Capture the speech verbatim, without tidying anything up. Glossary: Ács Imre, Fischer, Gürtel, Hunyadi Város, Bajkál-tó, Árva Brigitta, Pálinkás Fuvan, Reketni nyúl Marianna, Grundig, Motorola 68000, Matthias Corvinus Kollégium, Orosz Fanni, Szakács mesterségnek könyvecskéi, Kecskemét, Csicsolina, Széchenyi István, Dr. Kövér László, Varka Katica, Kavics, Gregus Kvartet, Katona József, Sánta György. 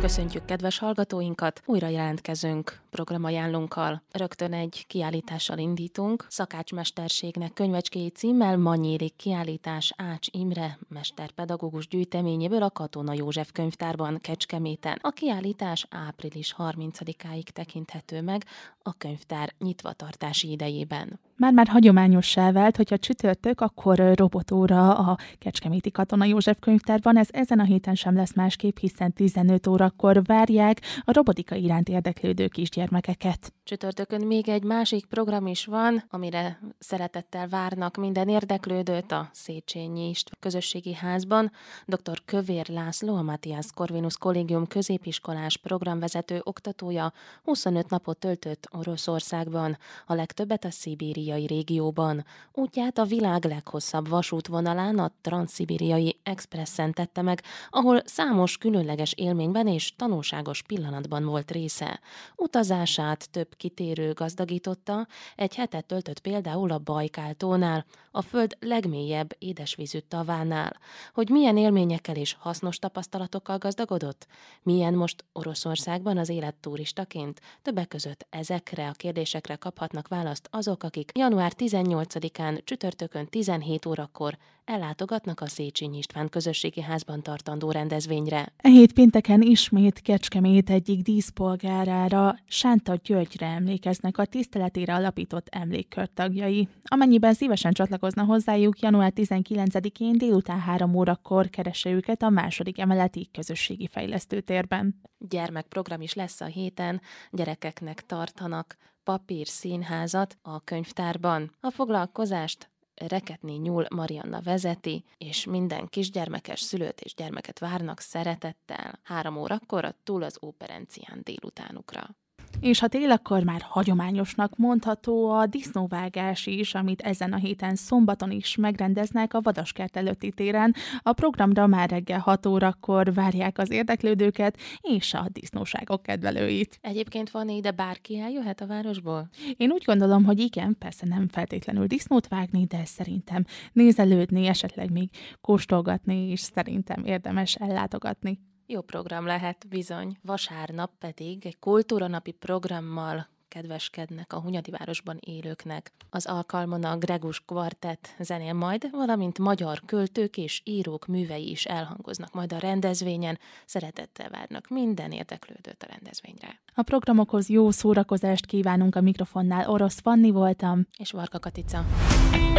Köszöntjük kedves hallgatóinkat, újra jelentkezünk programajánlónkkal. Rögtön egy kiállítással indítunk. Szakács mesterségnek könyvecskéi címmel ma nyílik kiállítás Ács Imre mesterpedagógus gyűjteményéből a Katona József könyvtárban, Kecskeméten. A kiállítás április harmincadikáig tekinthető meg a könyvtár nyitvatartási idejében. Már-már hagyományossá vált, hogyha csütörtök, akkor robotóra a Kecskeméti Katona József könyvtárban. Ez ezen a héten sem lesz másképp, hiszen tizenöt órakor várják a robotika iránt érdeklődő kisgyermekeket. Csütörtökön még egy másik program is van, amire szeretettel várnak minden érdeklődőt a Széchenyi István közösségi házban. doktor Kövér László, a Matthias Corvinus Kollégium középiskolás programvezető oktatója huszonöt napot töltött Oroszországban, a legtöbbet a szibériai régióban. Útját a világ leghosszabb vasútvonalán, a transzszibériai expresszen tette meg, ahol számos különleges élményben és tanulságos pillanatban volt része. Utazását több kitérő gazdagította, egy hetet töltött például a Bajkál-tónál, a föld legmélyebb édesvízű tavánál. Hogy milyen élményekkel és hasznos tapasztalatokkal gazdagodott? Milyen most Oroszországban az élet turistaként? Többek között ezekre a kérdésekre kaphatnak választ azok, akik január tizennyolcadikán csütörtökön tizenhét órakor ellátogatnak a Széchenyi István közösségi házban tartandó rendezvényre. E hét pénteken ismét Kecskemét egyik díszpolgárára, Sánta Györgyre emlékeznek a tiszteletére alapított emlékkör tagjai. Amennyiben szívesen csatlakozna hozzájuk, január tizenkilencedikén délután három órakor keresse őket a második emeleti közösségi fejlesztőtérben. Gyermekprogram is lesz a héten, gyerekeknek tartanak papírszínházat a könyvtárban. A foglalkozást Reketni Nyúl Marianna vezeti, és minden kisgyermekes szülőt és gyermeket várnak szeretettel. Három órakor a túl az óperencián délutánukra. És ha tél, akkor már hagyományosnak mondható a disznóvágás is, amit ezen a héten szombaton is megrendeznek a Vadaskert előtti téren. A programra már reggel hat órakor várják az érdeklődőket és a disznóságok kedvelőit. Egyébként van ide bárki eljöhet a városból? Én úgy gondolom, hogy igen, persze nem feltétlenül disznót vágni, de szerintem nézelődni, esetleg még kóstolgatni is szerintem érdemes ellátogatni. Jó program lehet, bizony. Vasárnap pedig egy kultúranapi programmal kedveskednek a Hunyadi Városban élőknek. Az alkalmon a Gregus Kvartet zenél majd, valamint magyar költők és írók művei is elhangoznak majd a rendezvényen. Szeretettel várnak minden érdeklődőt a rendezvényre. A programokhoz jó szórakozást kívánunk, a mikrofonnál Orosz Fanni voltam. És Varka Katica.